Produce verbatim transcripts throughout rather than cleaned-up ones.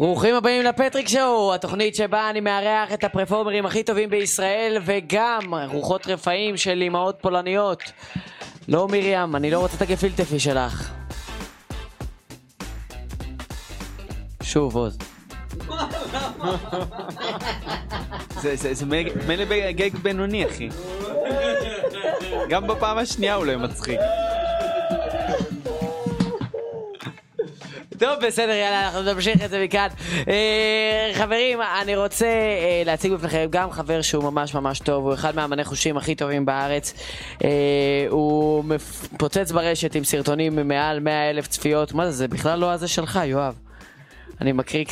ברוכים הבאים לפטריק שואו, התוכנית שבה אני מארח את הפרפורמרים הכי טובים בישראל וגם רוחות רפאים של אמהות פולניות. לא מרים, אני לא רוצה את הגפילטפי שלך. שוב עוז. זה מלא בגג בינוני אחי. גם בפעם השנייה הוא לא מצחיק. טוב, בסדר, יאללה, אנחנו נמשיך את זה מכאן. חברים, אני רוצה להציג בפניכם גם חבר שהוא ממש ממש טוב, הוא אחד מהמני חושים הכי טובים בארץ. הוא פוצץ ברשת עם סרטונים מעל מאה אלף צפיות. מה זה? זה בכלל לא הזה שלך, יואב. אני מקריא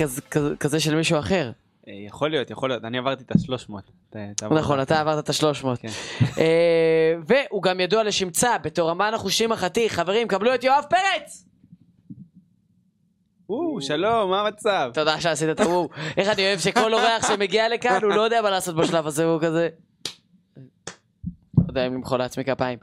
כזה של מישהו אחר. יכול להיות, יכול להיות. אני עברתי את ה-שלוש מאות. נכון, אתה עברת את ה-שלוש מאות. והוא גם ידוע לשמצה בתור המן החושים החתיך. חברים, קבלו את יואב פרץ! וואו, שלום, מה המצב? תודה שעשית את הוואו. איך אני אוהב שכל אורח שמגיע לכאן הוא לא יודע מה לעשות בשלב הזה, הוא כזה... לא יודע אם למחוא לעצמי כפיים.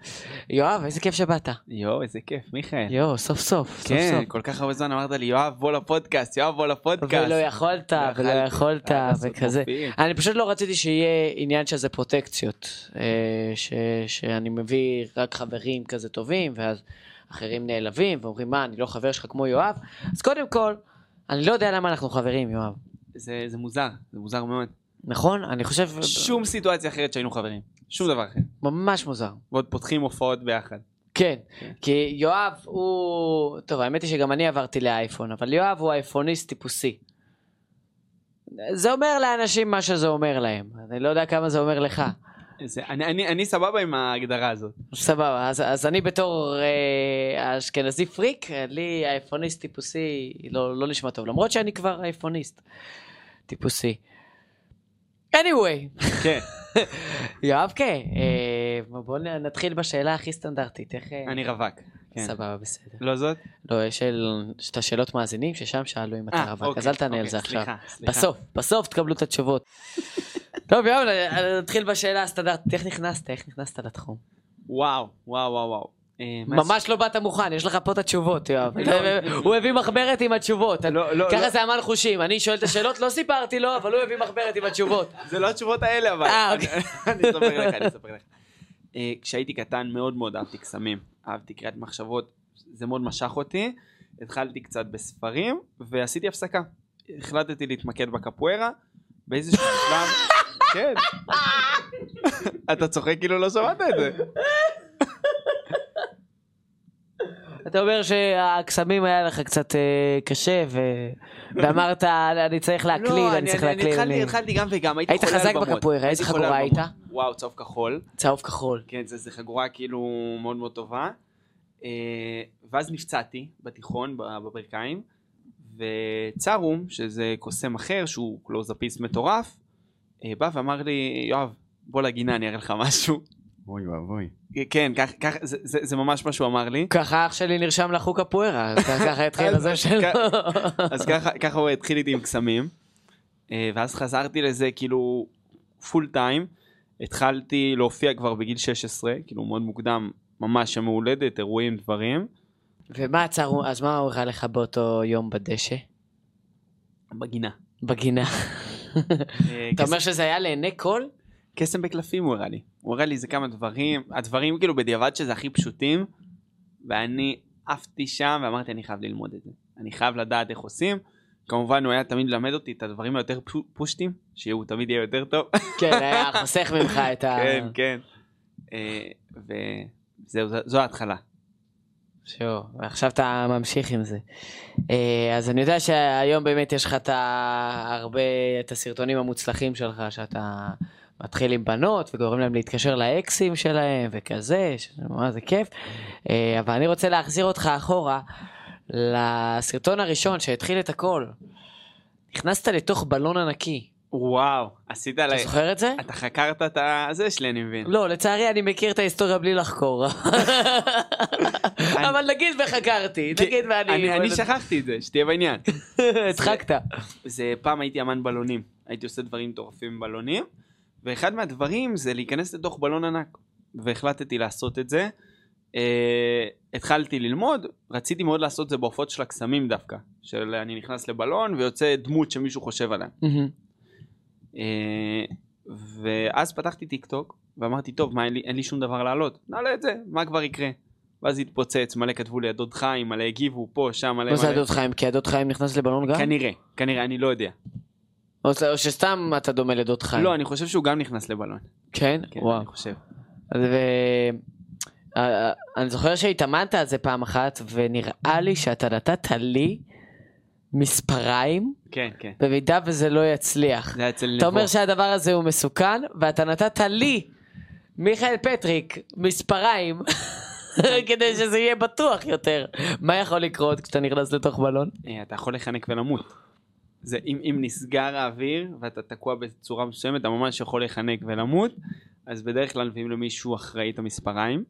יואב, איזה כיף שבאת. יואו, איזה כיף, מיכאל. יואו, סוף סוף. כן, כל כך הרבה זמן אמרת לי, יואב, בוא לפודקאסט, יואב, בוא לפודקאסט. ולא יכולת, ולא יכולת, וכזה. אני פשוט לא רציתי שיהיה עניין שזה פרוטקציות, שאני מביא רק חברים כזה טובים, ואז... אחרים נעלבים ואומרים מה, אני לא חבר שלך כמו יואב. אז קודם כל, אני לא יודע למה אנחנו חברים, יואב. זה, זה מוזר, זה מוזר מאוד. נכון, אני חושב... שום סיטואציה אחרת שהיינו חברים, שום דבר אחר. ממש מוזר. ועוד פותחים הופעות ביחד. כן, כי יואב הוא... טוב, האמת היא שגם אני עברתי לאייפון, אבל יואב הוא אייפוניסט טיפוסי. זה אומר לאנשים מה שזה אומר להם, אני לא יודע כמה זה אומר לך. אני, אני, אני סבבה עם ההגדרה הזאת. סבבה, אז, אז אני בתור אה, אשכנזי פריק, לי האייפוניסט טיפוסי לא, לא נשמע טוב, למרות שאני כבר האייפוניסט טיפוסי. anyway. כן. יואב, כן. אה, בואו נתחיל בשאלה הכי סטנדרטית. איך... אני רווק. כן. סבבה, בסדר. לא זאת? לא, יש את השאלות מאזינים ששם שאלו אם אתה רווק, אז אל תענה על זה עכשיו. סליחה, סליחה. בסוף, בסוף תקבלו את התשובות. טוב, יואב, נתחיל בשאלה הסטנדרטית, איך נכנסת, איך נכנסת לתחום? וואו, וואו, וואו. ממש לא באת מוכן, יש לך פה את התשובות, יואב. הוא הביא מחברת עם התשובות. ככה זה אמן חושים, אני שואל את השאלות, לא סיפרתי לו, אבל הוא הביא מחברת עם התשובות. זה לא התשובות האלה, אבל. אני אספר לך, אני אספר לך. כשהייתי קטן מאוד מאוד אהבתי קסמים, אהבתי קריאת מחשבות, זה מאוד משך אותי. התחלתי קצת בספרים, ועשיתי הפסקה. החלטתי להתמקד בקפוארה, באיזשהו שלב... כן. אתה צוחק כאילו לא שמעת את זה. אתה אומר שהקסמים היה לך קצת קשה ואמרת אני צריך להקליל, אני צריך להקליל. אני התחלתי גם וגם, הייתי חולה על במות. היית חזק בקפוארה, איזה חגורה היית? וואו, צהוב כחול. צהוב כחול. כן, זה חגורה כאילו מאוד מאוד טובה. ואז נפצעתי בתיכון, בברכיים, וצרום, שזה קוסם אחר, שהוא קלוזאפיסט מטורף, בא ואמר לי, יואב, בוא לגינה, אני אראה לך משהו. בואי, בואי, בואי. כן, כך, כך, זה, זה, זה ממש מה שהוא אמר לי. ככה אח שלי נרשם לחוק הפוארה, אז ככה התחיל הזה שלו. אז ככה, ככה הוא התחיל איתי עם קסמים, ואז חזרתי לזה כאילו פול טיים, התחלתי להופיע כבר בגיל שש עשרה, כאילו מאוד מוקדם, ממש המהולדת, אירועים, דברים. ומה הצערו, אז מה הוא הראה לך באותו יום בדשא? בגינה. בגינה. אתה אומר שזה היה לעיני כל? קסם בקלפים הוא הראה לי. הוא הראה לי זה כמה דברים, הדברים כאילו בדיעבד שזה הכי פשוטים, ואני עפתי שם ואמרתי אני חייב ללמוד את זה. אני חייב לדעת איך עושים. כמובן הוא היה תמיד ללמד אותי את הדברים היותר פושטים, שהוא תמיד יהיה יותר טוב. כן, היה חוסך ממך את ה... כן, כן. וזו ההתחלה. שוב, עכשיו אתה ממשיך עם זה. אז אני יודע שהיום באמת יש לך את הרבה, את הסרטונים המוצלחים שלך, שאתה מתחיל עם בנות וגורם להם להתקשר לאקסים שלהם וכזה, מה זה כיף. אבל אני רוצה להחזיר אותך אחורה לסרטון הראשון שהתחיל את הכל. נכנסת לתוך בלון ענקי. וואו, עשית עליי. אתה זוכר את זה? אתה חקרת את זה שלי, אני מבין. לא, לצערי אני מכיר את ההיסטוריה בלי לחקור. אבל נגיד וחקרתי, נגיד ואני... אני שכחתי את זה, שתהיה בעניין. הצחקת. זה פעם הייתי אמן בלונים, הייתי עושה דברים טורפים בלונים, ואחד מהדברים זה להיכנס לתוך בלון ענק, והחלטתי לעשות את זה, התחלתי ללמוד, רציתי מאוד לעשות זה בהופעות של הקסמים דווקא, של אני נכנס לבלון ויוצא דמות שמישהו חושב עליה. ואז פתחתי טיק טוק, ואמרתי, טוב, מה, אין לי, אין לי שום דבר לעלות, נעלה את זה, מה כבר יקרה? ואז התפוצץ, מלא כתבו לי, הדוד חיים, מלא הגיבו, פה, שם, מלא... מה זה הדוד חיים? כי הדוד חיים נכנס לבלון גם? כנראה, כנראה, אני לא יודע. או שסתם אתה דומה לדוד חיים? לא, אני חושב שהוא גם נכנס לבלון. כן? כן, וואו. אני חושב. אז ו... אני זוכר שהתאמנת על זה פעם אחת, ונראה לי שאתה נתת לי מספריים, כן, כן. במידה וזה לא יצליח. זה אצל נבוא. אתה אומר שהדבר הזה הוא מסוכן, ואתה נתת לי, מיכאל פטריק, מספריים, כדי שזה יהיה בטוח יותר. מה יכול לקרות כשאתה נכנס לתוך בלון? אתה יכול לחנק ולמות. זה, אם, אם נסגר האוויר, ואתה תקוע בצורה מסוימת, אתה ממש יכול לחנק ולמות, אז בדרך כלל נביאים למישהו אחראי את המספריים,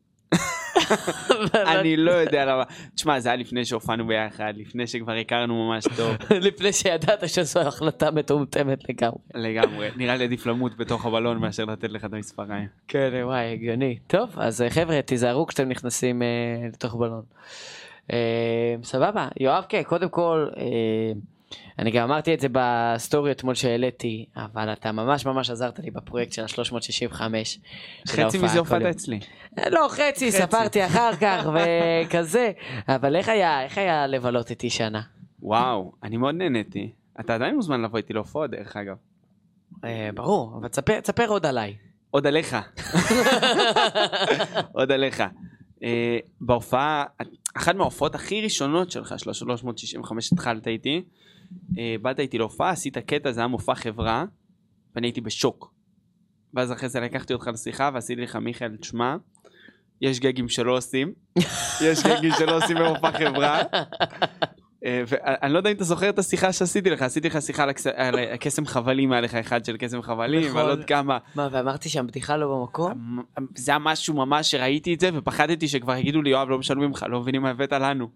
אני לא יודע למה. תשמע, זה היה לפני שהופענו ביחד, לפני שכבר הכרנו ממש טוב, לפני שידעת שזו החלטה מטומטמת לגמרי. לגמרי, נראה לי עדיף למות בתוך הבלון מאשר לתת לך את המספריים. כן, וואי, הגיוני. טוב, אז חבר'ה, תיזהרו כשאתם נכנסים לתוך בלון. סבבה, יואב, כן, קודם כל אני גם אמרתי את זה בסטורי אתמול שהעליתי, אבל אתה ממש ממש עזרת לי בפרויקט של ה-שלוש מאות שישים וחמש. חצי מזה הופעת אצלי. לא, חצי, ספרתי אחר כך וכזה. אבל איך היה, איך היה לבלות איתי שנה? וואו, אני מאוד נהניתי. אתה עדיין מוזמן לבוא איתי להופעות, דרך אגב. ברור, אבל תספר עוד עליי. עוד עליך. עוד עליך. בהופעה, אחת מההופעות הכי ראשונות שלך, של ה-שלוש מאות שישים וחמש, התחלת איתי, באת איתי להופעה, עשית קטע, זה היה מופע חברה, ואני הייתי בשוק. ואז אחרי זה לקחתי אותך לשיחה, ועשיתי לך, מיכאל, תשמע, יש גגים שלא עושים, יש גגים שלא עושים במופע חברה, ואני לא יודע אם אתה זוכר את השיחה שעשיתי לך, עשיתי לך שיחה על הקסם חבלים, היה לך אחד של קסם חבלים, על עוד כמה. מה, ואמרתי שהבדיחה לא במקום? זה היה משהו ממש שראיתי את זה, ופחדתי שכבר יגידו לי, יואב, לא משלמים לך, לא מבינים מה הבאת לנו.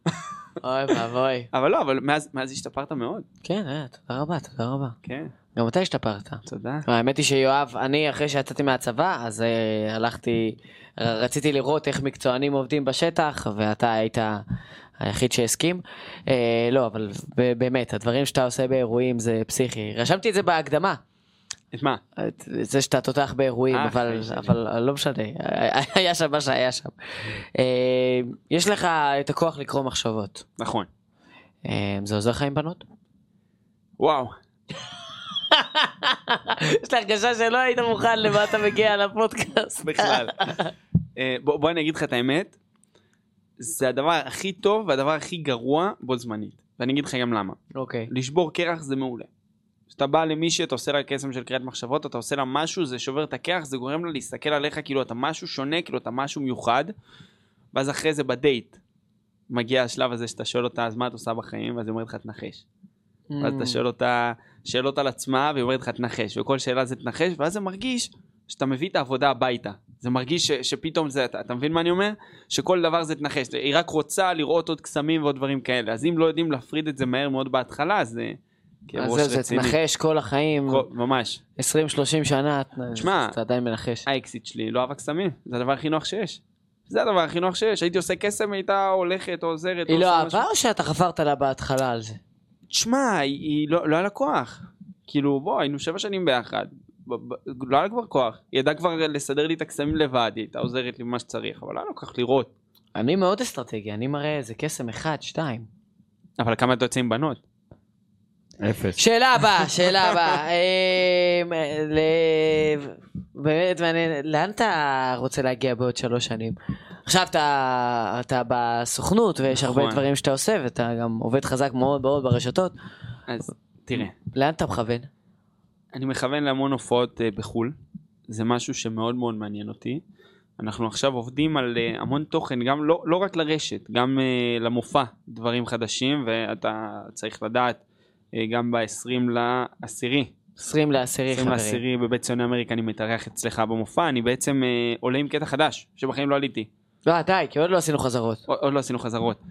אוי ואבוי. אבל לא, אבל מאז, מאז השתפרת מאוד. כן, אה, תודה רבה, תודה רבה. כן. גם אתה השתפרת. תודה. האמת היא שיואב, אני אחרי שיצאתי מהצבא, אז אה, הלכתי, רציתי לראות איך מקצוענים עובדים בשטח, ואתה היית היחיד שהסכים. אה, לא, אבל ב- באמת, הדברים שאתה עושה באירועים זה פסיכי. רשמתי את זה בהקדמה. את מה? את זה שאתה תותח באירועים, אה, אבל, אבל, אבל לא משנה, היה שם מה שהיה שם. אה, יש לך את הכוח לקרוא מחשבות. נכון. אה, זה עוזר לך עם בנות? וואו. יש לך גשה שלא היית מוכן למה אתה מגיע לפודקאסט. בכלל. אה, בוא, בוא אני אגיד לך את האמת, זה הדבר הכי טוב והדבר הכי גרוע בו זמנית. ואני אגיד לך גם למה. אוקיי. לשבור קרח זה מעולה. אתה בא למישהו, אתה עושה לה קסם של קריאת מחשבות, אתה עושה לה משהו, זה שובר את הכרח, זה גורם לה להסתכל עליך, כאילו אתה משהו שונה, כאילו אתה משהו מיוחד, ואז אחרי זה בדייט, מגיע השלב הזה שאתה שואל אותה, אז מה את עושה בחיים? ואז היא אומרת לך, תנחש. Mm. ואז אתה שואל אותה, שאלות על עצמה, והיא אומרת לך, תנחש. וכל שאלה זה תנחש, ואז זה מרגיש שאתה מביא את העבודה הביתה. זה מרגיש ש, שפתאום זה, אתה, אתה מבין מה אני אומר? שכל דבר זה תנחש. היא רק רוצה לראות עוד קסמים ועוד דברים כאלה. אז אם לא יודעים להפריד את זה מהר מאוד בהתחלה, אז אז זה תנחש כל החיים, ממש עשרים שלושים שנה אתה עדיין מנחש. האקסיט שלי לא אהבה קסמים, זה הדבר הכי נוח שיש, זה הדבר הכי נוח שיש. הייתי עושה קסם, הייתה הולכת או עוזרת. היא לא אהבה או שאתה חפרת לה בהתחלה על זה? תשמע, היא לא היה לה כוח, כאילו בוא, היינו שבע שנים ביחד, לא היה לה כבר כוח, היא ידעה כבר לסדר לי את הקסמים לבד, היא הייתה עוזרת לי מה שצריך, אבל לא היה לוקח לראות. אני מאוד אסטרטגי, אני מראה איזה קסם אחד, שתיים. אבל כמה אתה יוצא עם בנות? אפס. שאלה הבאה, שאלה הבאה. באמת, לאן אתה רוצה להגיע בעוד שלוש שנים? עכשיו אתה בסוכנות ויש הרבה דברים שאתה עושה ואתה גם עובד חזק מאוד מאוד ברשתות. אז תראה. לאן אתה מכוון? אני מכוון להמון הופעות בחול. זה משהו שמאוד מאוד מעניין אותי. אנחנו עכשיו עובדים על המון תוכן, גם לא רק לרשת, גם למופע דברים חדשים, ואתה צריך לדעת גם ב-עשרים לעשירי. עשרים לעשירי, חברים. עשרים לעשירי בבית ציוני אמריקה אני מתארח אצלך במופע, אני בעצם אה, עולה עם קטע חדש, שבחיים לא עליתי. לא, די, כי עוד לא עשינו חזרות. עוד, עוד לא עשינו חזרות.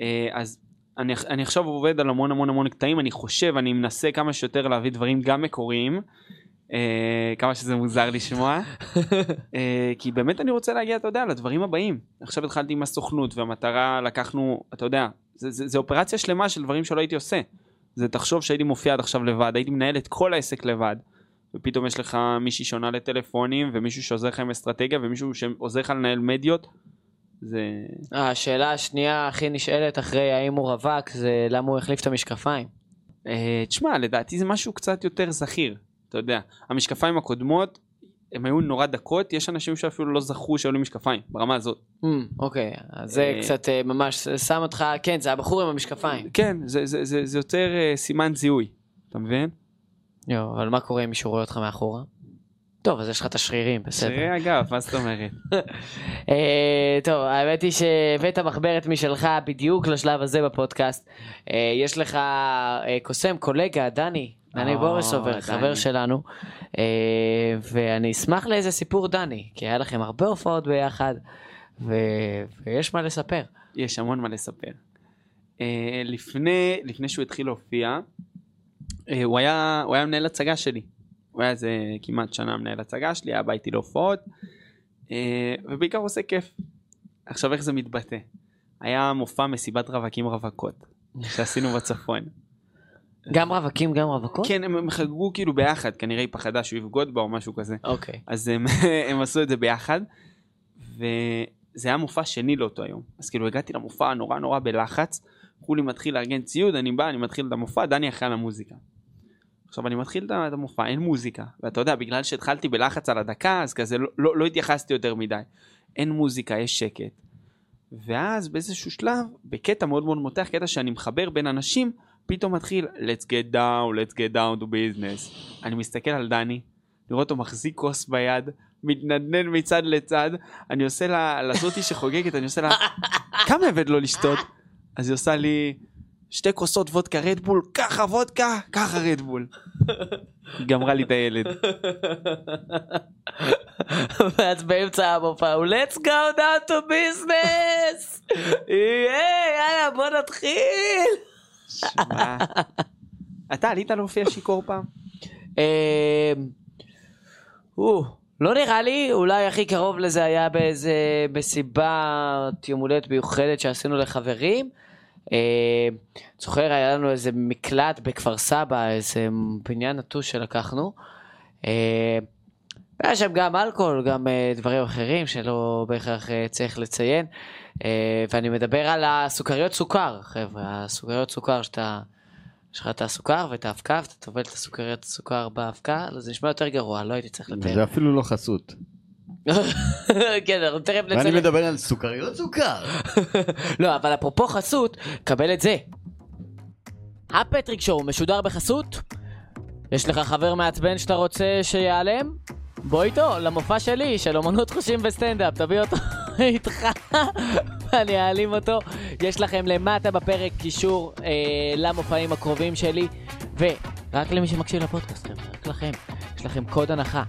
אה, אז אני, אני עכשיו עובד על המון המון המון קטעים, אני חושב, אני מנסה כמה שיותר להביא דברים גם מקוריים, כמה שזה מוזר לשמוע, כי באמת אני רוצה להגיע, אתה יודע, לדברים הבאים. עכשיו התחלתי עם הסוכנות, והמטרה לקחנו, אתה יודע, זה אופרציה שלמה של דברים שלא הייתי עושה. זה תחשוב שהייתי מופיע עד עכשיו לבד, הייתי מנהל את כל העסק לבד, ופתאום יש לך מישהי שונה לטלפונים, ומישהו שעוזר לך עם אסטרטגיה, ומישהו שעוזר לך לנהל מדיות. זה... השאלה השנייה הכי נשאלת אחרי האם הוא רווק, זה למה הוא החליף את המשקפיים. תשמע, לדעתי זה משהו קצת יותר זכיר. אתה יודע, המשקפיים הקודמות, הם היו נורא דקות, יש אנשים שאפילו לא זכו שהיו לי משקפיים, ברמה הזאת. אוקיי, אז זה קצת ממש שם אותך, כן, זה הבחור עם המשקפיים. כן, זה יותר סימן זיהוי, אתה מבין? יו, אבל מה קורה אם מישהו רואה אותך מאחורה? טוב, אז יש לך את השרירים, בסדר. שרירי אגב, מה זאת אומרת? טוב, האמת היא שהבאת מחברת משלך בדיוק לשלב הזה בפודקאסט. יש לך קוסם, קולגה, דני. דני בוריסובר, חבר שלנו, ואני אשמח לאיזה סיפור דני, כי היה לכם הרבה הופעות ביחד, ויש מה לספר. יש המון מה לספר. לפני שהוא התחיל להופיע, הוא היה מנהל הצגה שלי, הוא היה איזה כמעט שנה מנהל הצגה שלי, היה ביתי להופעות, ובעיקר עושה כיף. עכשיו איך זה מתבטא? היה מופע מסיבת רווקים רווקות, שעשינו בצפון. גם רווקים, גם רווקות? כן, הם חגגו כאילו ביחד, כנראה היא פחדה שהוא יבגוד בה או משהו כזה. אוקיי. אז הם עשו את זה ביחד, וזה היה מופע שני לאותו היום. אז כאילו הגעתי למופע נורא נורא בלחץ, כולי מתחיל לארגן ציוד, אני בא, אני מתחיל את המופע, דני אחראי למוזיקה. עכשיו אני מתחיל את המופע, אין מוזיקה, ואתה יודע, בגלל שהתחלתי בלחץ על הדקה, אז כזה לא התייחסתי יותר מדי. אין מוזיקה, יש שקט. ואז באיזשהו שלב, בקטע מאוד מאוד מותח, קטע שאני מחבר בין אנשים, פתאום מתחיל, let's get down, let's get down to business. אני מסתכל על דני, לראות אותו מחזיק כוס ביד, מתנדנן מצד לצד, אני עושה לה, לזאתי שחוגגת, אני עושה לה, כמה הבאת לו לשתות? אז היא עושה לי, שתי כוסות וודקה רדבול, ככה וודקה, ככה רדבול. גמרה לי את הילד. ואת באמצע המופע, let's go down to business! יאללה, בוא נתחיל! שמע, אתה עלית להופיע שיקור פעם? לא נראה לי, אולי הכי קרוב לזה היה באיזה מסיבת יום הולדת מיוחדת שעשינו לחברים. זוכר, היה לנו איזה מקלט בכפר סבא, איזה בניין נטוש שלקחנו. היה שם גם אלכוהול, גם דברים אחרים שלא בהכרח צריך לציין. ואני מדבר על הסוכריות סוכר, חבר'ה, הסוכריות סוכר שאתה, יש לך את הסוכר ואת האבקה, ואתה תובל את הסוכריות סוכר באבקה, אז זה נשמע יותר גרוע, לא הייתי צריך לתאר. זה אפילו לא חסות. כן, אנחנו תכף נצא... ואני מדבר על סוכריות סוכר. לא, אבל אפרופו חסות, קבל את זה. הפטריק שואו משודר בחסות? יש לך חבר מעצבן שאתה רוצה שיעלם? בוא איתו, למופע שלי, של אומנות חושים וסטנדאפ, תביא אותו. איתך, אני אעלים אותו. יש לכם למטה בפרק קישור אה, למופעים הקרובים שלי, ורק למי שמקשיב לפודקאסט, רק לכם, יש לכם קוד הנחה,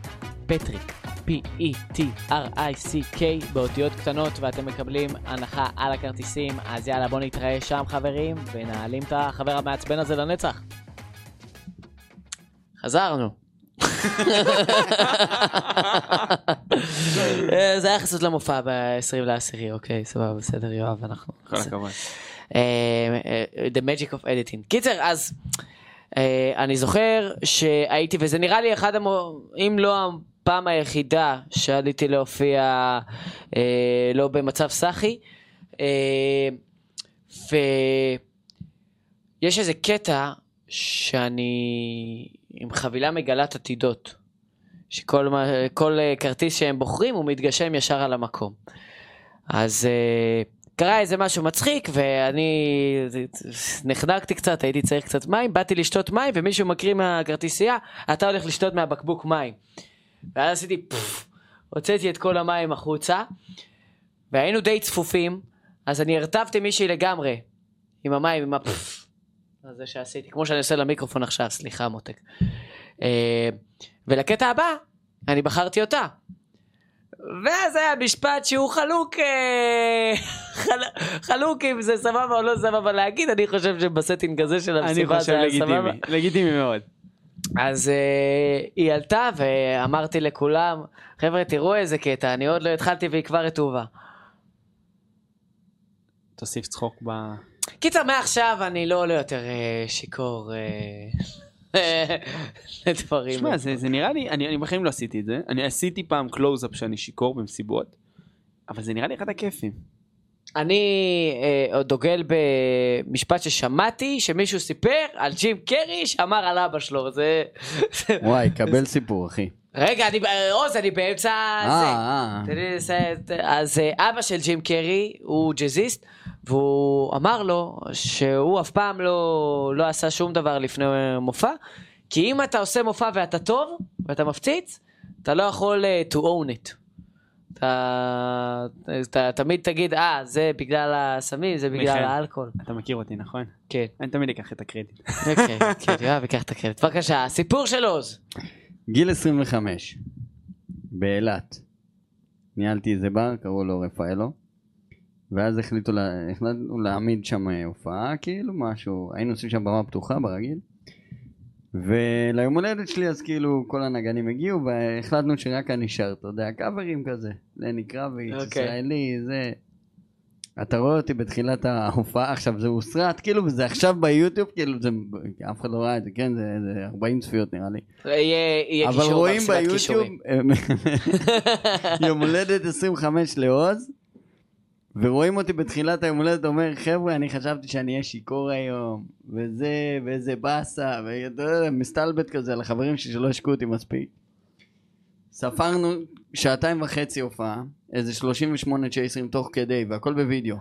פטריק, פי אי טי אר איי סי קיי, באותיות קטנות, ואתם מקבלים הנחה על הכרטיסים. אז יאללה, בואו נתראה שם חברים, ונעלים את החבר המעצבן הזה לנצח. חזרנו. זה היה חסות למופע ב-עשרים לעשירי, אוקיי, סבבה, בסדר יואב, אנחנו כל הכבוד. The magic of editing. קיצר, אז אני זוכר שהייתי, וזה נראה לי אחד, אם לא הפעם היחידה שעליתי להופיע לא במצב סחי, ויש איזה קטע שאני עם חבילה מגלת עתידות, שכל כל כרטיס שהם בוחרים הוא מתגשם ישר על המקום. אז קרה איזה משהו מצחיק, ואני נחנקתי קצת, הייתי צריך קצת מים, באתי לשתות מים, ומישהו מקריא מהכרטיסייה, אתה הולך לשתות מהבקבוק מים. ואז עשיתי פפפ, הוצאתי את כל המים החוצה, והיינו די צפופים, אז אני הרטבתי מישהי לגמרי, עם המים, עם הפפפ. זה שעשיתי, כמו שאני עושה למיקרופון עכשיו, סליחה מותק. ולקטע הבא, אני בחרתי אותה. ואז היה משפט שהוא חלוק, חלוק אם זה סבבה או לא סבבה להגיד, אני חושב שבסטינג הזה של המסיבה זה היה סבבה. אני חושב לגיטימי, לגיטימי מאוד. אז uh, היא עלתה ואמרתי לכולם, חבר'ה תראו איזה קטע, אני עוד לא התחלתי והיא כבר רטובה. תוסיף צחוק ב... קיצר, מעכשיו אני לא עולה יותר uh, שיקור uh, לדברים. שמה, זה, זה נראה לי, אני, אני בחיים לא עשיתי את זה, אני עשיתי פעם קלוז-אפ שאני שיקור במסיבות, אבל זה נראה לי אחד הכיפים. אני uh, דוגל במשפט ששמעתי, שמישהו סיפר על ג'ים קרי שאמר על אבא שלו, זה... וואי, קבל סיפור, אחי. רגע, אני, עוז, אני באמצע זה. אז אבא של ג'ים קרי הוא ג'אזיסט, והוא אמר לו שהוא אף פעם לא, לא עשה שום דבר לפני מופע, כי אם אתה עושה מופע ואתה טוב, ואתה מפציץ, אתה לא יכול uh, to own it. אתה, אתה תמיד תגיד, אה, זה בגלל הסמים, זה בגלל האלכוהול. אתה מכיר אותי, נכון? כן. אני תמיד אקח את הקרדיט. אוקיי, כן, יואב, אקח את הקרדיט. בבקשה, הסיפור של עוז. גיל עשרים וחמש, באילת, ניהלתי איזה בר, קראו לו רפאלו, ואז החליטו לה, החלטנו להעמיד שם הופעה, כאילו משהו, היינו עושים שם במה פתוחה ברגיל, וליום הולדת שלי אז כאילו כל הנגנים הגיעו, והחלטנו שרק אני שר, אתה יודע, קאברים כזה, לנקרא ואיץ okay. ישראלי, זה... אתה רואה אותי בתחילת ההופעה, עכשיו זה הוסרט, כאילו, וזה עכשיו ביוטיוב, כאילו, זה, אף אחד לא ראה את זה, כן, זה, זה ארבעים צפיות נראה לי. יהיה קישור, אבל רואים ביוטיוב, יום הולדת עשרים וחמש לעוז, ורואים אותי בתחילת היום הולדת, אומר, חבר'ה, אני חשבתי שאני אהיה שיקור היום, וזה, וזה בסה, ומסתלבט כזה על החברים שלא השקעו אותי מספיק. ספרנו שעתיים וחצי הופעה, איזה שלושים ושמונה צ'ייסרים תוך כדי, והכל בווידאו.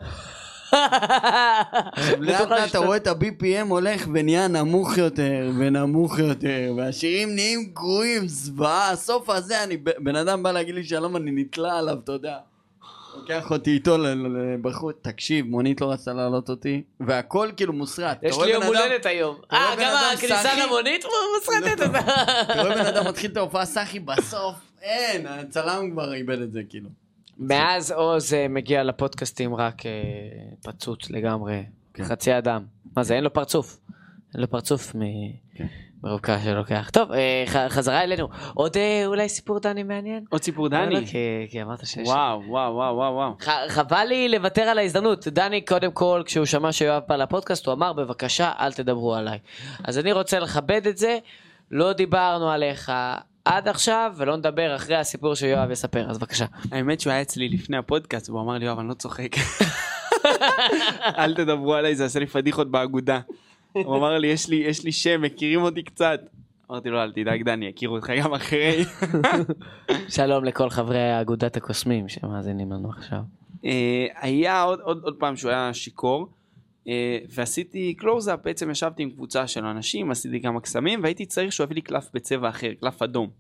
לאט לאט אתה רואה את ה-בי פי אם הולך ונהיה נמוך יותר ונמוך יותר, והשירים נהיים גרועים, זוועה, הסוף הזה, בן אדם בא להגיד לי שלום, אני נתלה עליו, תודה. לוקח אותי איתו לבחוץ, תקשיב, מונית לא רצה להעלות אותי, והכל כאילו מוסרט. יש לי יום הולדת היום. אה, גם הכניסה למונית מוסרטת אותה. אתה רואה בן אדם מתחיל את ההופעה, סחי, בסוף, אין, הצלם כבר איבד את זה כאילו. מאז עוז מגיע לפודקאסטים רק פצוץ לגמרי, חצי אדם. מה זה, אין לו פרצוף. אין לו פרצוף מרוקה שלוקח. טוב, חזרה אלינו. עוד אולי סיפור דני מעניין? עוד סיפור דני? כי אמרת שיש... וואו, וואו, וואו, וואו. חבל לי לוותר על ההזדמנות. דני, קודם כל, כשהוא שמע שיואב בא לפודקאסט, הוא אמר, בבקשה, אל תדברו עליי. אז אני רוצה לכבד את זה. לא דיברנו עליך עד עכשיו, ולא נדבר אחרי הסיפור שיואב יספר. אז בבקשה. האמת שהוא היה אצלי לפני הפודקאסט, והוא אמר לי, יואב, אני לא צוחק. אל תדברו עליי, זה עשה לי פדיחות באגודה. הוא אמר לי, יש לי, יש לי שם, מכירים אותי קצת. אמרתי לו, אל תדאג דני, הכירו אותך גם אחרי. שלום לכל חברי אגודת הקוסמים שמאזינים לנו עכשיו. היה עוד, עוד, עוד פעם שהוא היה שיקור, ועשיתי קלוז-אפ, בעצם ישבתי עם קבוצה של אנשים, עשיתי כמה קסמים, והייתי צריך שהוא הביא לי קלף בצבע אחר, קלף אדום.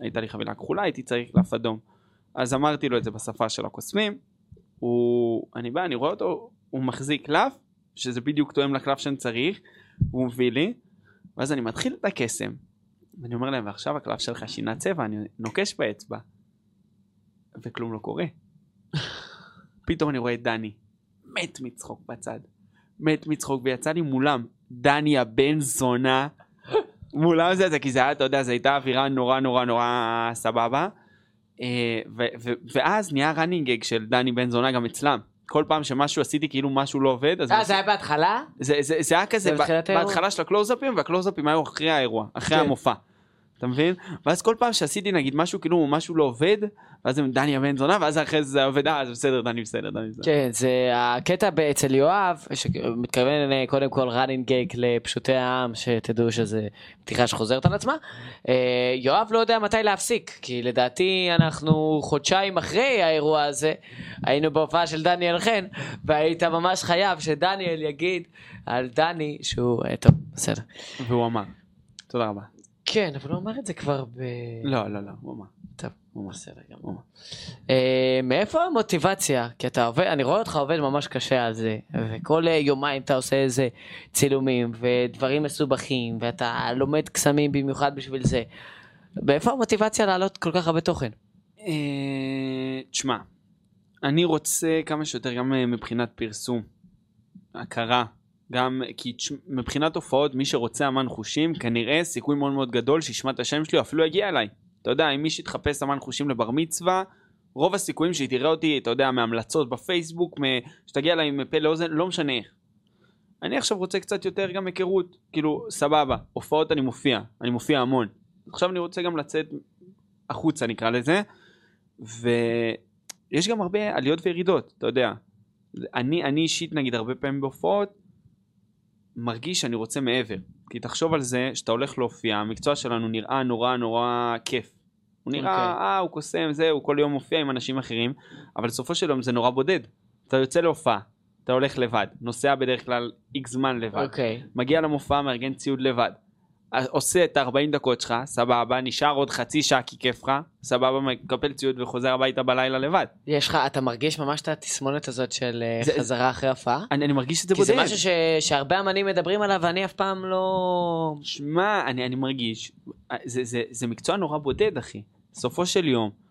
הייתה לי חבילה כחולה, הייתי צריך קלף אדום. אז אמרתי לו את זה בשפה של הקוסמים, הוא, אני בא, אני רואה אותו, הוא מחזיק קלף, שזה בדיוק תואם לקלף שאני צריך, הוא מביא לי, ואז אני מתחיל את הקסם, ואני אומר להם, ועכשיו הקלף שלך שינה צבע, אני נוקש באצבע, וכלום לא קורה. פתאום אני רואה את דני, מת מצחוק בצד, מת מצחוק, ויצא לי מולם, דני הבן זונה, מולם זה זה, כי זה היה, אתה יודע, זה הייתה אווירה נורא נורא נורא סבבה, ואז נהיה רנינגג של דני בן זונה גם אצלם, כל פעם שמשהו עשיתי כאילו משהו לא עובד. אה, זה היה בהתחלה? זה היה כזה, בהתחלה של הקלוז-אפים, והקלוז-אפים היו אחרי האירוע, אחרי המופע. אתה מבין? ואז כל פעם שעשיתי נגיד משהו כאילו משהו לא עובד, ואז הם דני הבן זונה, ואז אחרי זה עובד, אה, זה בסדר, דני בסדר, דני בסדר. כן, זה הקטע אצל יואב, שמתכוון קודם כל running gag לפשוטי העם, שתדעו שזה פתיחה שחוזרת על עצמה. יואב לא יודע מתי להפסיק, כי לדעתי אנחנו חודשיים אחרי האירוע הזה, היינו בהופעה של דניאל חן, והיית ממש חייב שדניאל יגיד על דני שהוא, טוב, בסדר. והוא אמר, תודה רבה. כן, אבל הוא אמר את זה כבר ב... לא, לא, לא, הוא אמר. טוב, הוא מסדר גם, הוא אמר. מאיפה המוטיבציה? כי אתה עובד, אני רואה אותך עובד ממש קשה על זה, וכל יומיים אתה עושה איזה צילומים, ודברים מסובכים, ואתה לומד קסמים במיוחד בשביל זה. מאיפה המוטיבציה לעלות כל כך הרבה תוכן? תשמע, אני רוצה כמה שיותר גם מבחינת פרסום, הכרה, גם כי מבחינת הופעות, מי שרוצה אמן חושים, כנראה סיכוי מאוד מאוד גדול שישמע את השם שלי, אפילו יגיע אליי. אתה יודע, אם מי שיתחפש אמן חושים לבר מצווה, רוב הסיכויים שתראה אותי, אתה יודע, מהמלצות בפייסבוק, שתגיע אליי מפה לאוזן, לא משנה איך. אני עכשיו רוצה קצת יותר גם היכרות, כאילו, סבבה, הופעות אני מופיע, אני מופיע המון. עכשיו אני רוצה גם לצאת החוצה, נקרא לזה, ויש גם הרבה עליות וירידות, אתה יודע. אני, אני אישית, נגיד, הרבה פעמים בהופעות, מרגיש שאני רוצה מעבר, כי תחשוב על זה שאתה הולך להופיע, המקצוע שלנו נראה נורא נורא כיף, הוא נראה, אה, הוא קוסם, זה, הוא כל יום מופיע עם אנשים אחרים, אבל בסופו של יום זה נורא בודד, אתה יוצא להופעה, אתה הולך לבד, נוסע בדרך כלל איקס זמן לבד, מגיע למופע, מארגן ציוד לבד, עושה את ה-ארבעים דקות שלך, סבבה, נשאר עוד חצי שעה כי כיף לך, סבבה, מקפל ציוד וחוזר הביתה בלילה לבד. יש לך, אתה מרגיש ממש את התסמונת הזאת של זה, חזרה אחרי הפעה? אני, אני מרגיש את זה בודד. כי זה משהו ש, שהרבה אמנים מדברים עליו, ואני אף פעם לא... שמה, אני, אני מרגיש, זה, זה, זה מקצוע נורא בודד, אחי. סופו של יום,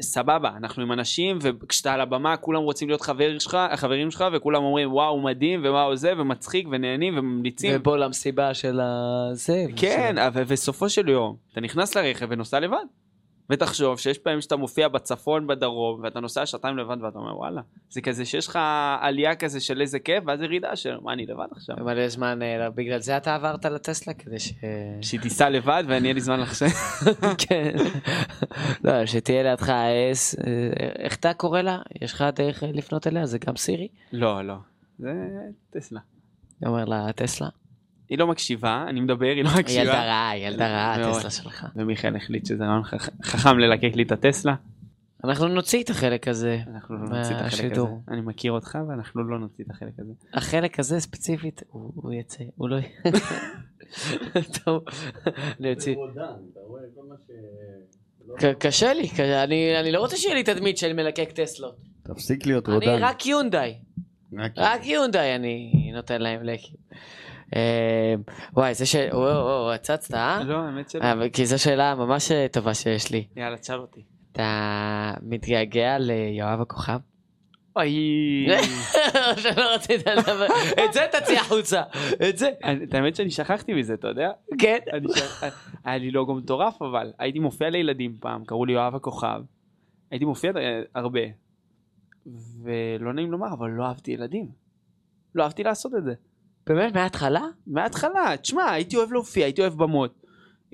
סבבה, אנחנו עם אנשים, וכשאתה על הבמה, כולם רוצים להיות חבר שלך, חברים שלך, וכולם אומרים, וואו, מדהים, וואו זה, ומצחיק, ונהנים, וממליצים. ובוא למסיבה של הזה. כן, אבל בסופו של יום, אתה נכנס לרכב ונוסע לבד. ותחשוב שיש פעמים שאתה מופיע בצפון, בדרום, ואתה נוסע שעתיים לבד, ואתה אומר, וואלה, זה כזה שיש לך עלייה כזה של איזה כיף, ואז ירידה של, מה, אני לבד עכשיו? ומלא זמן, בגלל זה אתה עברת לטסלה, כדי ש... שתיסע לבד, ואני אין לי זמן לחשב. כן. לא, שתהיה לידך, איך אתה קורא לה? יש לך דרך לפנות אליה? זה גם סירי? לא, לא. זה טסלה. אני אומר לה, טסלה? היא לא מקשיבה, אני מדבר, היא לא מקשיבה. ילדה רעה, ילדה רעה, הטסלה שלך. ומיכאל החליט שזה רעיון חכם ללקק לי את הטסלה. אנחנו נוציא את החלק הזה. אנחנו לא נוציא את החלק הזה. אני מכיר אותך, ואנחנו לא נוציא את החלק הזה. החלק הזה ספציפית, הוא יצא, הוא לא... טוב, נוציא. קשה לי, אני לא רוצה שיהיה לי תדמית של מלקק טסלות. תפסיק להיות רודן. אני רק יונדאי. רק יונדאי אני נותן להם לקק. וואי, זה שאלה, וואו, הצצת, אה? לא, האמת שלא. כי זו שאלה ממש טובה שיש לי. יאללה, תשאל אותי. אתה מתגעגע ליואב הכוכב? אוי. שלא רצית לדבר. את זה תציא החוצה. את זה. את האמת שאני שכחתי מזה, אתה יודע? כן. היה לי לוגו מטורף, אבל הייתי מופיע לילדים פעם, קראו לי יואב הכוכב. הייתי מופיע הרבה. ולא נעים לומר, אבל לא אהבתי ילדים. לא אהבתי לעשות את זה. באמת מההתחלה? מההתחלה, תשמע, הייתי אוהב להופיע, הייתי אוהב במות.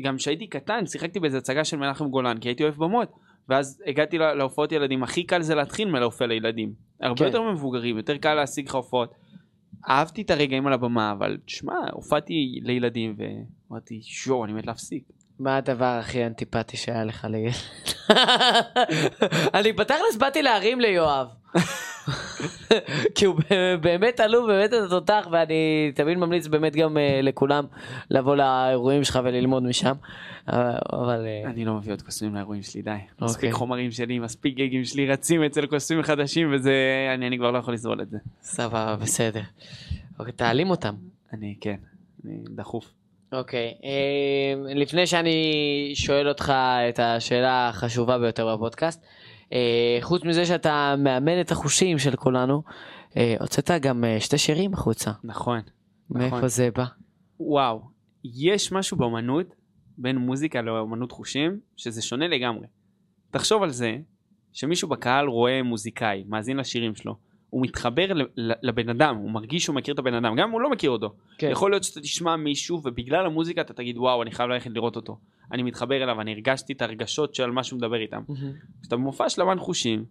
גם כשהייתי קטן, שיחקתי באיזו הצגה של מנחם גולן, כי הייתי אוהב במות. ואז הגעתי להופעות ילדים, הכי קל זה להתחיל מלהופיע לילדים. הרבה יותר מבוגרים, יותר קל להשיג הופעות. אהבתי את הרגעים על הבמה, אבל תשמע, הופעתי לילדים, ואמרתי, שואו, אני מת להפסיק. מה הדבר הכי אנטיפטי שהיה לך לילד? אני בתכלס באתי להרים ליואב. כי הוא באמת עלו, באמת אתה תותח, ואני תמיד ממליץ באמת גם לכולם לבוא לאירועים שלך וללמוד משם. אבל אני לא מביא עוד קוסמים לאירועים שלי, די. מספיק חומרים שלי, מספיק גגים שלי רצים אצל קוסמים חדשים, וזה, אני כבר לא יכול לסבול את זה. סבבה, בסדר. אוקיי, תעלים אותם. אני, כן, אני דחוף. אוקיי, לפני שאני שואל אותך את השאלה החשובה ביותר בפודקאסט, חוץ מזה שאתה מאמן את החושים של כולנו, הוצאת גם שתי שירים החוצה. נכון. מאיפה זה בא? וואו, יש משהו באמנות, בין מוזיקה לאמנות חושים, שזה שונה לגמרי. תחשוב על זה, שמישהו בקהל רואה מוזיקאי, מאזין לשירים שלו, הוא מתחבר לבן אדם, הוא מרגיש שהוא מכיר את הבן אדם, גם הוא לא מכיר אותו. יכול להיות שאתה תשמע מישהו, ובגלל המוזיקה אתה תגיד, וואו, אני חייב ללכת לראות אותו. אני מתחבר אליו, אני הרגשתי את הרגשות של מה שהוא מדבר איתם. כשאתה במופע של אמן חושים,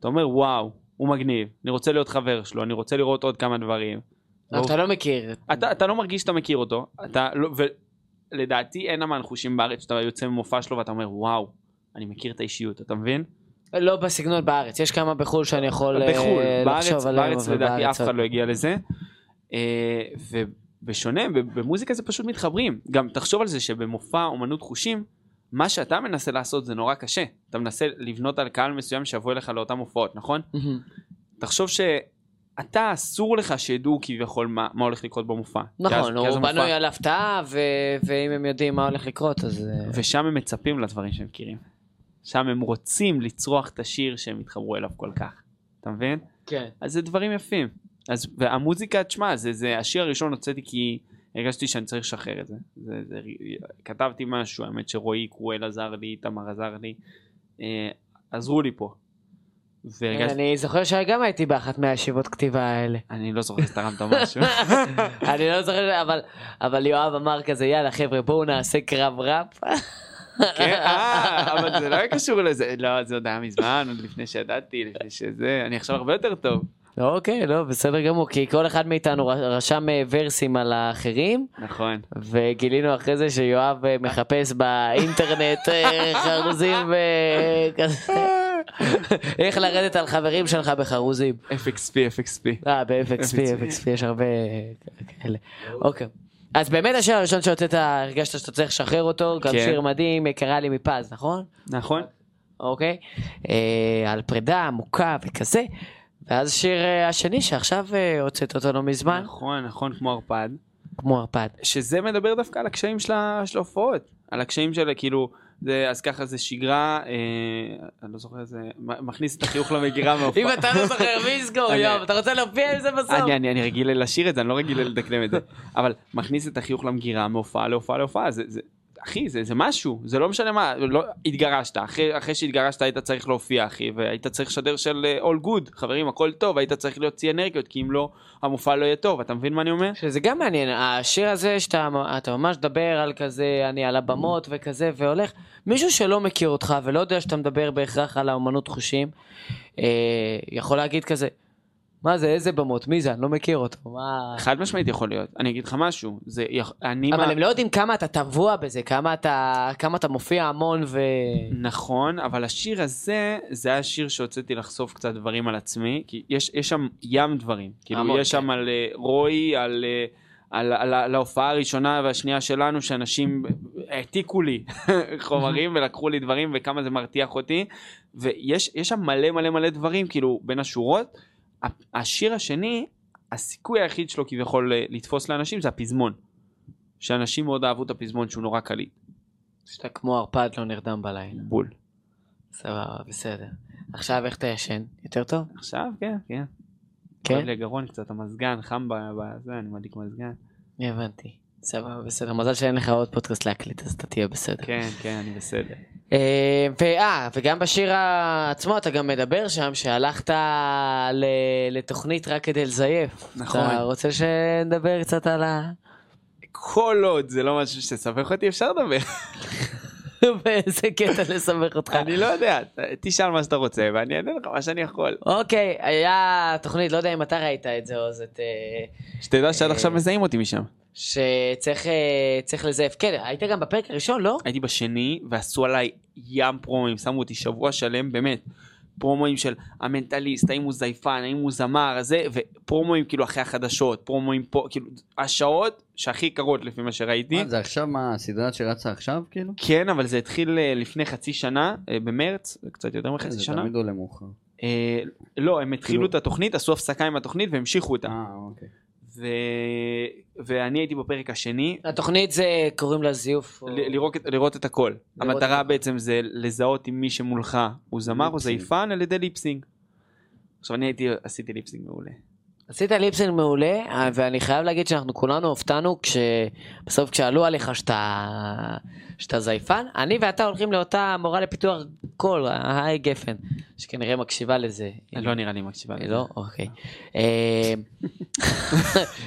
אתה אומר, וואו, הוא מגניב, אני רוצה להיות חבר שלו, אני רוצה לראות עוד כמה דברים. אתה לא מכיר. אתה לא מרגיש שאתה מכיר אותו, ולדעתי אין אמן חושים בארץ, שאתה יוצא ממופע שלו ואתה אומר, וואו, אני מכיר את האישיות, אתה מבין? לא בסגנון בארץ, יש כמה בחול שאני יכול לחשוב עליהם. בארץ לדעתי אף אחד לא הגיע לזה. ובשונה, במוזיקה זה פשוט מתחברים. גם תחשוב על זה שבמופע אומנות חושים, מה שאתה מנסה לעשות זה נורא קשה. אתה מנסה לבנות על קהל מסוים שיבוא אליך לאותם הופעות, נכון? תחשוב שאתה אסור לך שידעו כביכול מה הולך לקרות במופע. נכון, הוא בנוי על הפתעה, ואם הם יודעים מה הולך לקרות, אז... ושם הם מצפים לדברים שהם מכירים. שם הם רוצים לצרוח את השיר שהם התחברו אליו כל כך. אתה מבין? כן. אז זה דברים יפים. אז, והמוזיקה, תשמע, זה, זה, השיר הראשון הוצאתי כי הרגשתי שאני צריך לשחרר את זה. זה, זה, כתבתי משהו, האמת שרועי קרואל עזר לי, תמר עזר לי, אה, עזרו לי פה. והרגשתי... אני זוכר שגם הייתי באחת מהשיבות כתיבה האלה. אני לא זוכר שתרמת משהו. אני לא זוכר, אבל, אבל יואב אמר כזה, יאללה חבר'ה, בואו נעשה קרב ראפ. כן, אה, אבל זה לא היה קשור לזה, לא, זה עוד היה מזמן, עוד לפני שידעתי, לפני שזה, אני עכשיו הרבה יותר טוב. אוקיי, לא, בסדר גמור, כי כל אחד מאיתנו רשם ורסים על האחרים. נכון. וגילינו אחרי זה שיואב מחפש באינטרנט חרוזים וכזה. איך לרדת על חברים שלך בחרוזים? אף אקס פי, אף אקס פי. אה, ב-אף אקס פי, אף אקס פי, יש הרבה כאלה. אוקיי. אז באמת השיר הראשון שהוצאת, הרגשת שאתה צריך לשחרר אותו, גם שיר מדהים, קרא לי מפז, נכון? נכון. אוקיי, על פרידה עמוקה וכזה, ואז שיר השני שעכשיו הוצאת אותו לא מזמן. נכון, נכון, כמו הרפד. כמו הרפד. שזה מדבר דווקא על הקשיים של ההופעות, על הקשיים של כאילו, אז ככה זה שגרה, אני לא זוכר, זה מכניס את החיוך למגירה מהופעה. אם אתה לא זוכר מיסגו, יום, אתה רוצה להופיע עם זה בסוף? אני רגיל לשיר את זה, אני לא רגיל לדקלם את זה. אבל מכניס את החיוך למגירה מהופעה להופעה להופעה, אחי, זה משהו, זה לא משנה מה, התגרשת, אחרי שהתגרשת היית צריך להופיע, אחי, והיית צריך שדר של all good, חברים, הכל טוב, היית צריך להוציא אנרגיות, כי אם לא, המופע לא יהיה טוב, אתה מבין מה אני אומר? שזה גם מעניין, השיר הזה שאתה ממש דבר על כזה, אני על הבמות וכזה, והולך, מישהו שלא מכיר אותך ולא יודע שאתה מדבר בהכרח על האומנות חושים, יכול להגיד כזה, מה זה, איזה במות, מי זה, אני לא מכיר אותו, מה... חד משמעית יכול להיות, אני אגיד לך משהו, זה, אני... אבל מה... הם לא יודעים כמה אתה טבוע בזה, כמה אתה, כמה אתה מופיע המון ו... נכון, אבל השיר הזה, זה היה שיר שהוצאתי לחשוף קצת דברים על עצמי, כי יש, יש שם ים דברים, כאילו המון, יש כן. שם על רוי, על... על, על, על ההופעה הראשונה והשנייה שלנו, שאנשים העתיקו לי חומרים ולקחו לי דברים, וכמה זה מרתיח אותי, ויש יש שם מלא מלא מלא דברים, כאילו בין השורות, השיר השני, הסיכוי היחיד שלו כביכול לתפוס לאנשים זה הפזמון, שאנשים מאוד אהבו את הפזמון שהוא נורא קליט. שאתה כמו הרפד לא נרדם בלילה. בול. סבבה, בסדר. עכשיו איך אתה ישן? יותר טוב? עכשיו, כן, כן. כן? עובד לי הגרון קצת, המזגן, חם בזה, אני מדליק מזגן. הבנתי, סבבה, בסדר. מזל שאין לך עוד פודקאסט להקליט, אז אתה תהיה בסדר. כן, כן, אני בסדר. ואה, וגם בשיר עצמו אתה גם מדבר שם שהלכת לתוכנית רק כדי לזייף. נכון. אתה רוצה שנדבר קצת על ה... כל עוד זה לא משהו שסבך אותי אפשר לדבר. באיזה קטע לסבך אותך? אני לא יודע, תשאל מה שאתה רוצה ואני אענה לך מה שאני יכול. אוקיי, היה תוכנית, לא יודע אם אתה ראית את זה או זאת... שאתה יודע שעד עכשיו מזהים אותי משם. שצריך לזייף, כן, היית גם בפרק הראשון, לא? הייתי בשני, ועשו עליי ים פרומואים, שמו אותי שבוע שלם, באמת, פרומואים של המנטליסט, האם הוא זייפן, האם הוא זמר, הזה, ופרומואים כאילו אחרי החדשות, פרומואים פה, כאילו, השעות שהכי יקרות לפי מה שראיתי. זה עכשיו מה, הסדרה שרצה עכשיו, כאילו? כן, אבל זה התחיל לפני חצי שנה, במרץ, קצת יותר מחצי שנה. זה תמיד עולה מאוחר. לא, הם התחילו את התוכנית, עשו הפסקה עם התוכנית והמשיכו אותה. אה, אוקיי. ו... ואני הייתי בפרק השני. התוכנית זה קוראים לה זיוף. ל- לראות, לראות את הכל. לראות המטרה את בעצם זה לזהות עם מי שמולך הוא זמר ליפסינג. או זייפן על ידי ליפסינג. עכשיו אני הייתי, עשיתי ליפסינג מעולה. עשית ליפסינג מעולה, ואני חייב להגיד שאנחנו כולנו הופתענו כש... בסוף כשעלו עליך שאתה... שאתה זייפן, אני ואתה הולכים לאותה מורה לפיתוח קול, היי גפן, שכנראה מקשיבה לזה. לא נראה לי מקשיבה לזה. לא? אוקיי.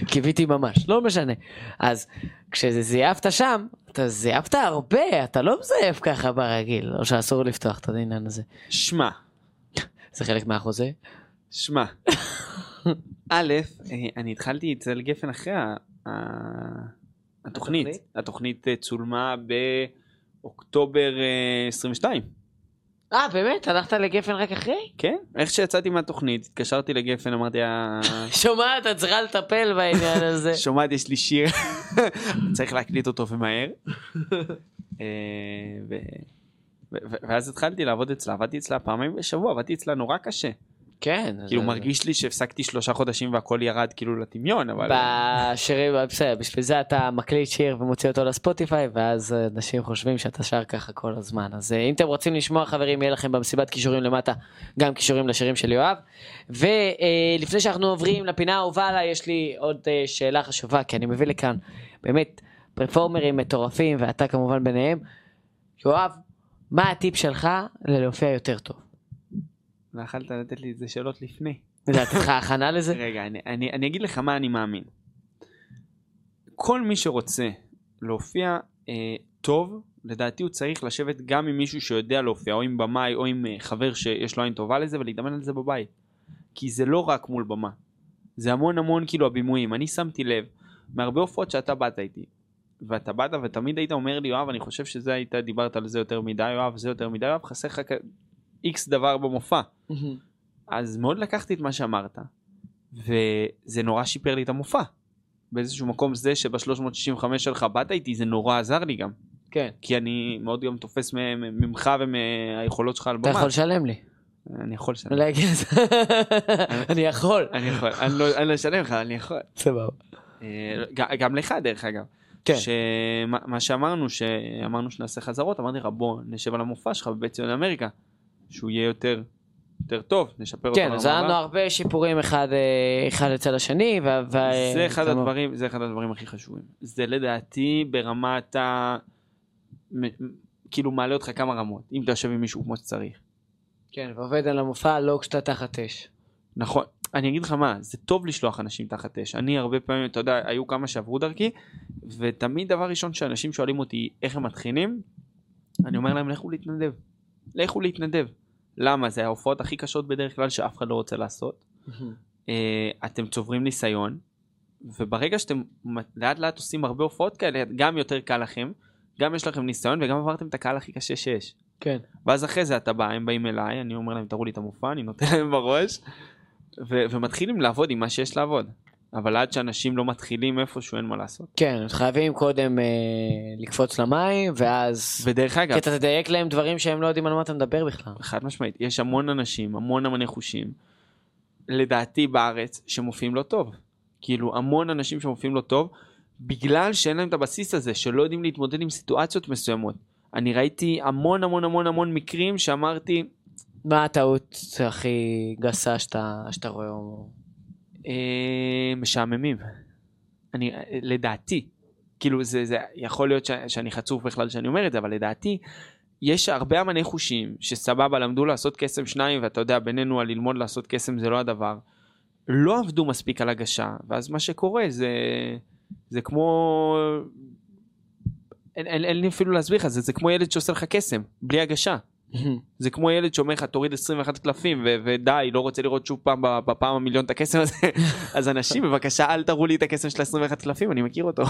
קיוויתי ממש, לא משנה. אז כשזייפת שם, אתה זייפת הרבה, אתה לא מזייף ככה ברגיל, או שאסור לפתוח את העניין הזה. שמה. זה חלק מהחוזה? שמה. א', אני התחלתי אצל גפן אחרי התוכנית, התוכנית צולמה באוקטובר עשרים ושתיים. אה, באמת? הלכת לגפן רק אחרי? כן, איך שיצאתי מהתוכנית, התקשרתי לגפן, אמרתי... שומעת, את צריכה לטפל בעניין הזה. שומעת, יש לי שיר, צריך להקליט אותו ומהר. ואז התחלתי לעבוד אצלה, עבדתי אצלה פעמיים בשבוע, עבדתי אצלה נורא קשה. כן. כאילו מרגיש לי שהפסקתי שלושה חודשים והכל ירד כאילו לטמיון, אבל... בשירים, בסדר, בשביל זה אתה מקליט שיר ומוציא אותו לספוטיפיי, ואז אנשים חושבים שאתה שר ככה כל הזמן. אז אם אתם רוצים לשמוע, חברים, יהיה לכם במסיבת קישורים למטה, גם קישורים לשירים של יואב. ולפני שאנחנו עוברים לפינה האהובה עליי, יש לי עוד שאלה חשובה, כי אני מביא לכאן באמת פרפורמרים מטורפים, ואתה כמובן ביניהם. יואב, מה הטיפ שלך ללהופיע יותר טוב? ואכלת לתת לי את זה שאלות לפני. זה את הכנה לזה? רגע, אני, אני, אני אגיד לך מה אני מאמין. כל מי שרוצה להופיע אה, טוב, לדעתי הוא צריך לשבת גם עם מישהו שיודע להופיע, או עם במאי, או עם אה, חבר שיש לו עין טובה לזה, ולהתאמן על זה בבית. כי זה לא רק מול במה. זה המון המון כאילו הבימויים. אני שמתי לב, מהרבה הופעות שאתה באת איתי, ואתה באת ותמיד היית אומר לי, יואב, אני חושב שזה היית, דיברת על זה יותר מדי, יואב, זה יותר מדי, יואב, חסך רק... איקס דבר במופע. אז מאוד לקחתי את מה שאמרת, וזה נורא שיפר לי את המופע. באיזשהו מקום זה שב-שלוש מאות שישים וחמש שלך באת איתי, זה נורא עזר לי גם. כן. כי אני מאוד גם תופס ממך ומהיכולות שלך על במה. אתה יכול לשלם לי. אני יכול לשלם. אולי גז. אני יכול. אני יכול. אני לא אשלם לך, אני יכול. סבבה. גם לך דרך אגב. כן. מה שאמרנו, שאמרנו שנעשה חזרות, אמרתי לך, בוא נשב על המופע שלך בבית ציון אמריקה. שהוא יהיה יותר, יותר טוב, נשפר אותו. כן, אז היה לנו הרבה שיפורים אחד, אחד אצל השני. ו- ו- זה, אחד הדברים, זה אחד הדברים הכי חשובים. זה לדעתי ברמת ה... כאילו מעלה אותך כמה רמות, אם אתה יושב עם מישהו כמו שצריך. כן, ועובד על המופע לא כשאתה תחת אש. נכון, אני אגיד לך מה, זה טוב לשלוח אנשים תחת אש. אני הרבה פעמים, אתה יודע, היו כמה שעברו דרכי, ותמיד דבר ראשון שאנשים שואלים אותי איך הם מתחילים, אני אומר להם, לכו להתנדב. לכו להתנדב. למה? זה ההופעות הכי קשות בדרך כלל שאף אחד לא רוצה לעשות. אתם צוברים ניסיון, וברגע שאתם לאט לאט עושים הרבה הופעות כאלה, גם יותר קל לכם, גם יש לכם ניסיון, וגם עברתם את הקהל הכי קשה שיש. כן. ואז אחרי זה אתה בא, הם באים אליי, אני אומר להם, תראו לי את המופע, אני נותן להם בראש, ומתחילים לעבוד עם מה שיש לעבוד. אבל עד שאנשים לא מתחילים איפשהו, אין מה לעשות. כן, חייבים קודם אה, לקפוץ למים, ואז... ודרך אגב... כי אתה תדייק להם דברים שהם לא יודעים על מה אתה מדבר בכלל. חד משמעית, יש המון אנשים, המון המון נחושים, לדעתי בארץ, שמופיעים לא טוב. כאילו, המון אנשים שמופיעים לא טוב, בגלל שאין להם את הבסיס הזה, שלא יודעים להתמודד עם סיטואציות מסוימות. אני ראיתי המון המון המון המון מקרים שאמרתי... מה הטעות הכי גסה שאתה, שאתה רואה או... משעממים. אני, לדעתי, כאילו זה, זה יכול להיות ש, שאני חצוף בכלל שאני אומר את זה, אבל לדעתי, יש הרבה אמני חושים שסבבה למדו לעשות קסם שניים, ואתה יודע, בינינו על ללמוד לעשות קסם זה לא הדבר. לא עבדו מספיק על הגשה, ואז מה שקורה זה, זה כמו, אין, אין, אין לי אפילו להסביר לך, זה, זה כמו ילד שעושה לך קסם, בלי הגשה. זה כמו ילד שאומר לך תוריד עשרים ואחת קלפים ודי, לא רוצה לראות שוב פעם בפעם המיליון את הקסם הזה. אז אנשים בבקשה אל תראו לי את הקסם של עשרים ואחת קלפים, אני מכיר אותו.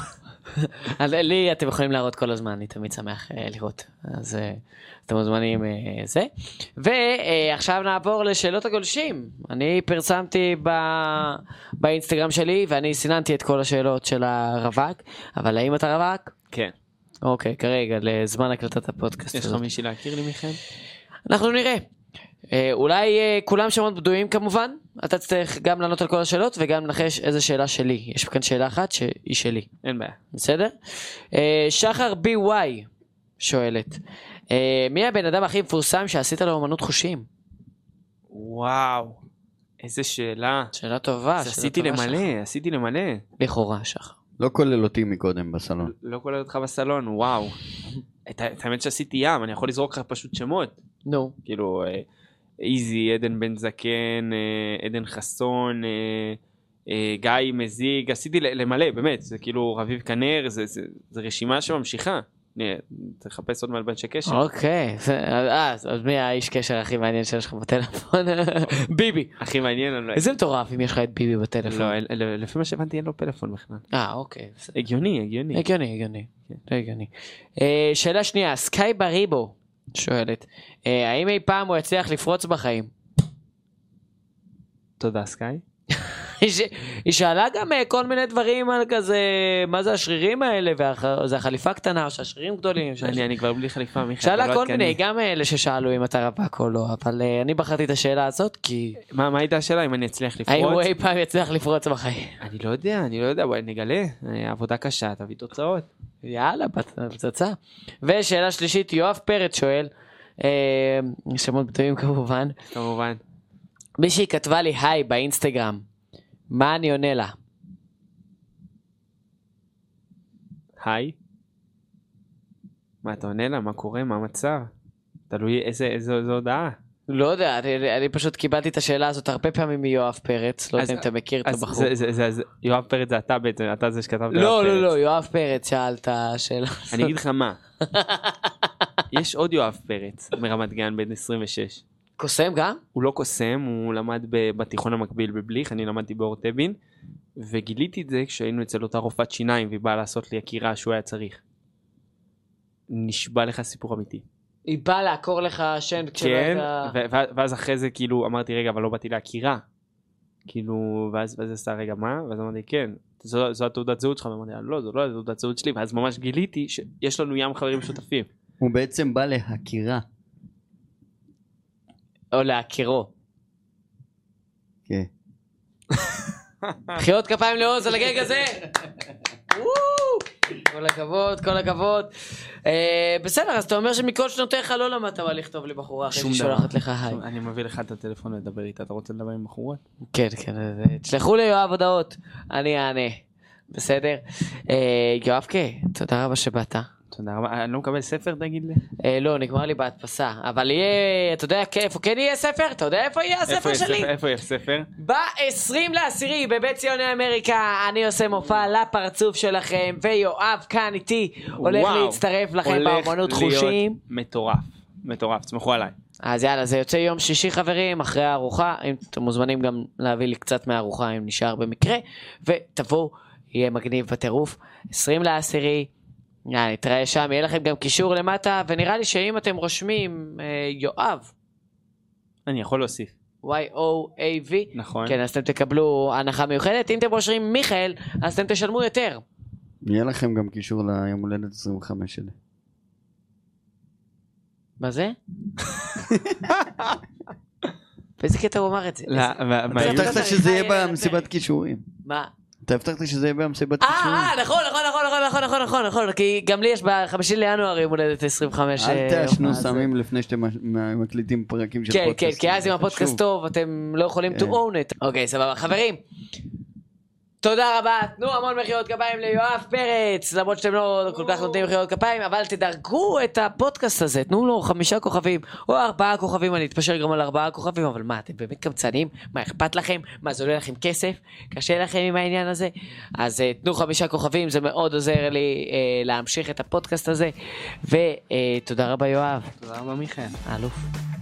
לי אתם יכולים להראות כל הזמן, אני תמיד שמח לראות, אז אתם מוזמנים. זה ועכשיו נעבור לשאלות הגולשים. אני פרסמתי באינסטגרם שלי ואני סיננתי את כל השאלות של הרווק, אבל האם אתה רווק? כן. אוקיי, כרגע, לזמן הקלטת הפודקאסט. יש לך מישהי להכיר לי מכם? אנחנו נראה. אולי כולם שמות בדויים כמובן, אתה צריך גם לענות על כל השאלות וגם לנחש איזה שאלה שלי. יש כאן שאלה אחת שהיא שלי. אין בעיה. בסדר? שחר בי-וואי שואלת, מי הבן אדם הכי מפורסם שעשית לו אומנות חושים? וואו, איזה שאלה. שאלה טובה. עשיתי למלא, עשיתי למלא. לכאורה, שחר. לא כולל אותי מקודם בסלון. לא כולל אותך בסלון, וואו. את האמת שעשיתי ים, אני יכול לזרוק לך פשוט שמות. נו. כאילו, איזי, עדן בן זקן, עדן חסון, גיא מזיג, עשיתי למלא, באמת. זה כאילו רביב כנר, זה רשימה שממשיכה. תחפש עוד מעל בן שקשר. אוקיי. אז מי האיש קשר הכי מעניין שיש לך בטלפון? ביבי. הכי מעניין. איזה מטורף אם יש לך את ביבי בטלפון. לא, לפי מה שהבנתי אין לו פלאפון בכלל. אה, אוקיי. הגיוני, הגיוני. הגיוני, הגיוני. הגיוני. שאלה שנייה, סקאי בריבו שואלת, האם אי פעם הוא יצליח לפרוץ בחיים? תודה, סקאי. היא שאלה גם כל מיני דברים על כזה, מה זה השרירים האלה, וזה החליפה הקטנה, שהשרירים גדולים. אני כבר בלי חליפה, מיכל. שאלה כל מיני, גם אלה ששאלו אם אתה רווק או לא, אבל אני בחרתי את השאלה הזאת, כי... מה הייתה השאלה, אם אני אצליח לפרוץ? האם הוא אי פעם יצליח לפרוץ בחיים? אני לא יודע, אני לא יודע, בואי נגלה. עבודה קשה, תביא תוצאות. יאללה, פצצה. ושאלה שלישית, יואב פרץ שואל, שמות בטויים כמובן. כמובן. מישהי כתבה לי היי באינסטגרם, מה אני עונה לה? היי? מה אתה עונה לה? מה קורה? מה המצב? תלוי איזה, איזה, איזה הודעה? לא יודע, אני, אני פשוט קיבלתי את השאלה הזאת הרבה פעמים מיואב פרץ, לא יודע אם אתה מכיר את הבחור. זה, זה, זה, זה, יואב פרץ זה אתה בעצם, אתה זה שכתב ליואב לא, פרץ. לא, לא, לא, יואב פרץ שאלת השאלה הזאת. אני אגיד לך מה, יש עוד יואב פרץ מרמת גן בן עשרים ושש. קוסם גם? הוא לא קוסם, הוא למד בתיכון המקביל בבליך, אני למדתי באור טבין, וגיליתי את זה כשהיינו אצל אותה רופאת שיניים, והיא באה לעשות לי הכירה שהוא היה צריך. נשבע לך סיפור אמיתי. היא באה לעקור לך שם כשאתה... כן, ואז אחרי זה כאילו אמרתי רגע, אבל לא באתי להכירה. כאילו, ואז זה עשה רגע מה? ואז אמרתי כן, זו התעודת זהות שלך, ואמרתי לא, זו לא התעודת זהות שלי, ואז ממש גיליתי שיש לנו ים חברים משותפים. הוא בעצם בא להכירה. או להכירו. כן. חיות כפיים לאוז על הגג הזה. כל הכבוד, כל הכבוד. בסדר, אז אתה אומר שמכל שנותיך לא למדת מה לכתוב לבחורה אחרי ששולחת לך היי. אני מביא לך את הטלפון לדבר איתה, אתה רוצה לדבר עם בחורות? כן, כן. תשלחו לי יואב הודעות, אני אענה. בסדר? יואבקה, תודה רבה שבאת. אני לא מקבל ספר, תגיד לי? לא, נגמר לי בהדפסה, אבל יהיה, אתה יודע איפה כן יהיה ספר? אתה יודע איפה יהיה הספר שלי? איפה יהיה ספר? ב-עשרים לעשירי בבית ציוני אמריקה אני עושה מופע לפרצוף שלכם, ויואב כאן איתי הולך להצטרף לכם באמנות חושים. הולך להיות מטורף, מטורף, תסמכו עליי. אז יאללה, זה יוצא יום שישי חברים, אחרי הארוחה, אם אתם מוזמנים גם להביא לי קצת מהארוחה אם נשאר במקרה, ותבואו, יהיה מגניב בטירוף, עשרים לעשירי. יאללה, נתראה שם, יהיה לכם גם קישור למטה, ונראה לי שאם אתם רושמים אה, יואב, אני יכול להוסיף Y-O-A-V, נכון, כן, אז אתם תקבלו הנחה מיוחדת. אם אתם רושמים מיכאל, אז אתם תשלמו יותר. יהיה לכם גם קישור ליום הולדת עשרים וחמש שלי. מה זה? באיזה קטע הוא אמר את זה? אתה הבטחת שזה יהיה במסיבת קישורים. מה? אתה הבטחת שזה יהיה במסיבת קישורים. אה, נכון, נכון, נכון, נכון, נכון, נכון, כי גם לי יש בחמישי לינואר יום הולדת עשרים וחמש. אל תעשנו סמים לפני שאתם מקליטים פרקים של פודקאסט. כן, כן, כי אז אם הפודקאסט טוב, אתם לא יכולים to own it. אוקיי, סבבה. חברים, תודה רבה, תנו המון מחיאות כפיים ליואב פרץ, למרות שאתם לא כל כך נותנים מחיאות כפיים, אבל תדרגו את הפודקאסט הזה, תנו לו חמישה כוכבים, או ארבעה כוכבים, אני אתפשר גם על ארבעה כוכבים, אבל מה, אתם באמת קמצנים? מה אכפת לכם? מה, זה עולה לכם כסף? קשה לכם עם העניין הזה? אז תנו חמישה כוכבים, זה מאוד עוזר לי להמשיך את הפודקאסט הזה, ותודה רבה יואב. תודה רבה מיכאל. אלוף.